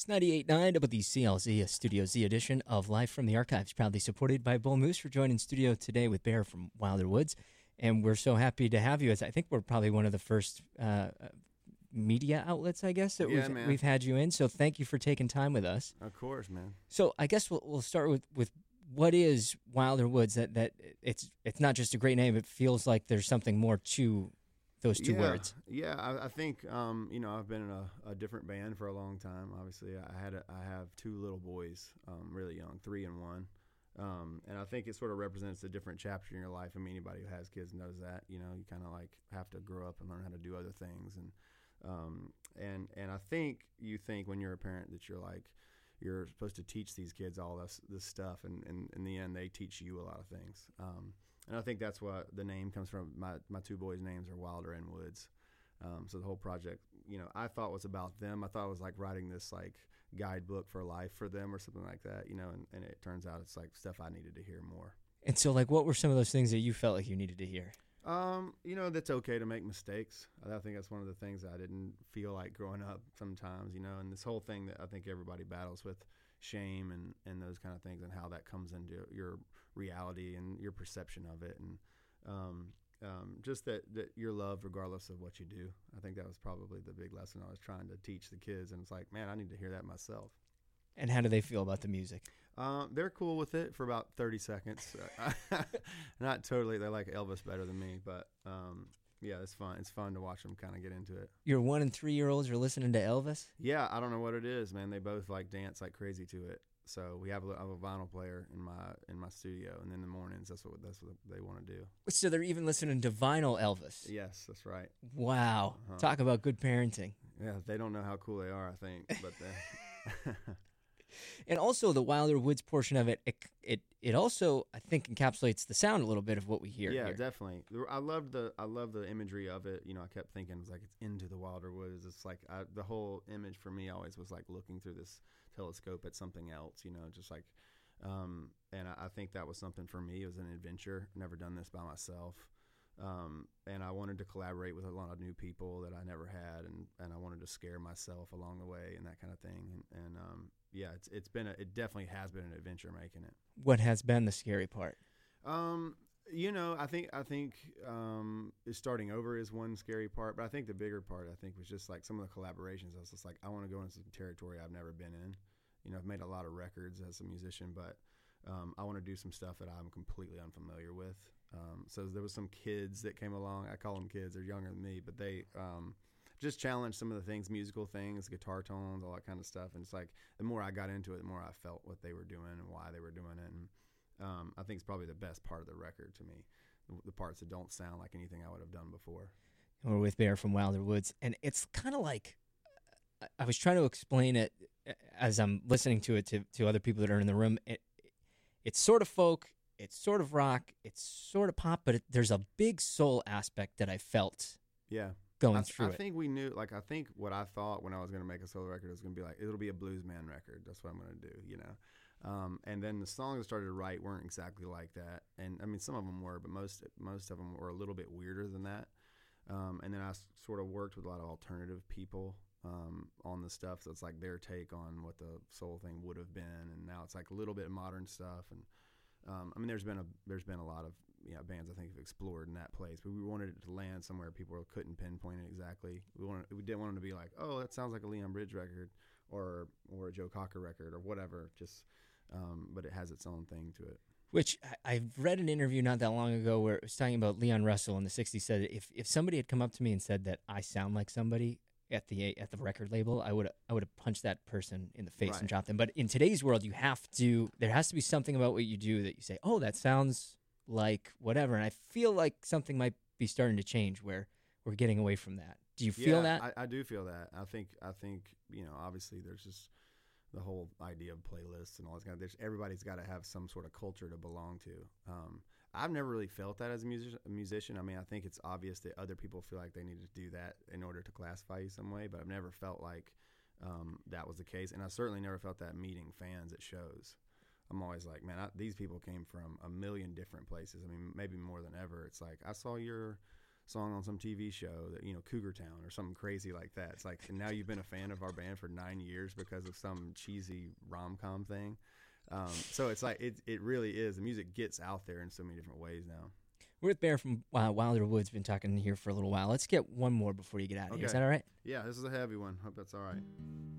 It's 98.9 WCLZ, a Studio Z edition of Life from the Archives, proudly supported by Bull Moose. We're joined in studio today with Bear from Wilder Woods, and we're so happy to have you. As I think we're probably one of the first media outlets, I guess, that we've had you in. So thank you for taking time with us. Of course, man. So I guess we'll start with what is Wilder Woods? That it's not just a great name. It feels like there's something more to those two words. Yeah, I think, I've been in a different band for a long time. Obviously, I have two little boys, really young, 3 and 1. And I think it sort of represents a different chapter in your life. I mean, anybody who has kids knows that, you kind of like have to grow up and learn how to do other things. And I think you think when you're a parent that you're like, you're supposed to teach these kids all this stuff. And in the end, they teach you a lot of things. And I think that's what the name comes from. My two boys' names are Wilder and Woods. So the whole project, I thought was about them. I thought it was like writing this like guidebook for life for them or something like that, and it turns out it's like stuff I needed to hear more. And so like what were some of those things that you felt like you needed to hear? That's okay to make mistakes. I think that's one of the things I didn't feel like growing up sometimes, and this whole thing that I think everybody battles with, shame and those kind of things and how that comes into your reality and your perception of it, and just that you're loved regardless of what you do. I think that was probably the big lesson I was trying to teach the kids, and it's like, man, I need to hear that myself. And how do they feel about the music? They're cool with it for about 30 seconds. Not totally. They like Elvis better than me, but yeah, it's fun. It's fun to watch them kind of get into it. Your 1 and 3-year-olds are listening to Elvis? Yeah, I don't know what it is, man. They both like dance like crazy to it. So we have I have a vinyl player in my studio, and in the mornings that's what they want to do. So they're even listening to vinyl Elvis. Yes, that's right. Wow, Talk about good parenting. Yeah, they don't know how cool they are, I think, but they. And also the Wilder Woods portion of it, it also I think encapsulates the sound a little bit of what we hear. Yeah, here. Definitely. I love the imagery of it. I kept thinking it was like it's into the Wilder Woods. It's like the whole image for me always was like looking through this telescope at something else. Just like, and I think that was something for me. It was an adventure. I've never done this by myself. And I wanted to collaborate with a lot of new people that I never had, and I wanted to scare myself along the way and that kind of thing. And it definitely has been an adventure making it. What has been the scary part? I think starting over is one scary part, but I think the bigger part was just like some of the collaborations. I was just like, I want to go into some territory I've never been in. I've made a lot of records as a musician, but I want to do some stuff that I'm completely unfamiliar with. So there was some kids that came along. I call them kids. They're younger than me, but they just challenged some of the things, musical things, guitar tones, all that kind of stuff. And it's like the more I got into it, the more I felt what they were doing and why they were doing it. And I think it's probably the best part of the record to me, the parts that don't sound like anything I would have done before. We're with Bear from Wilder Woods, and it's kind of like I was trying to explain it as I'm listening to it to other people that are in the room. It's sort of folk. It's sort of rock, it's sort of pop, but there's a big soul aspect that I felt going through it. I think we knew, like, I think what I thought when I was going to make a solo record was going to be like, it'll be a blues man record. That's what I'm going to do, And then the songs I started to write weren't exactly like that. And, I mean, some of them were, but most of them were a little bit weirder than that. And then I sort of worked with a lot of alternative people on the stuff. So it's like their take on what the soul thing would have been. And now it's like a little bit of modern stuff and... there's been a lot of bands I think have explored in that place, but we wanted it to land somewhere people couldn't pinpoint it exactly. We didn't want them to be like, oh, that sounds like a Leon Bridges record or a Joe Cocker record or whatever. Just, but it has its own thing to it. Which I read an interview not that long ago where it was talking about Leon Russell in the '60s. Said if somebody had come up to me and said that I sound like somebody at the record label, I would have punched that person in the face and dropped them. But in today's world, there has to be something about what you do that you say, oh, that sounds like whatever. And I feel like something might be starting to change where we're getting away from that. Do you feel that? I do feel that. I think obviously there's just the whole idea of playlists and all this kind of. Everybody's got to have some sort of culture to belong to. I've never really felt that as a musician. I mean, I think it's obvious that other people feel like they need to do that in order to classify you some way, but I've never felt like that was the case, and I certainly never felt that meeting fans at shows. I'm always like, man, these people came from a million different places. I mean, maybe more than ever. It's like, I saw your song on some TV show that, you know, Cougar Town or something crazy like that. It's like, and now you've been a fan of our band for 9 years because of some cheesy rom-com thing. So it's like, it really is. The music gets out there in so many different ways now. We're with Bear from Wilder Woods. Been talking here for a little while. Let's get one more before you get out of here. Is that all right? Yeah, this is a heavy one. Hope that's all right.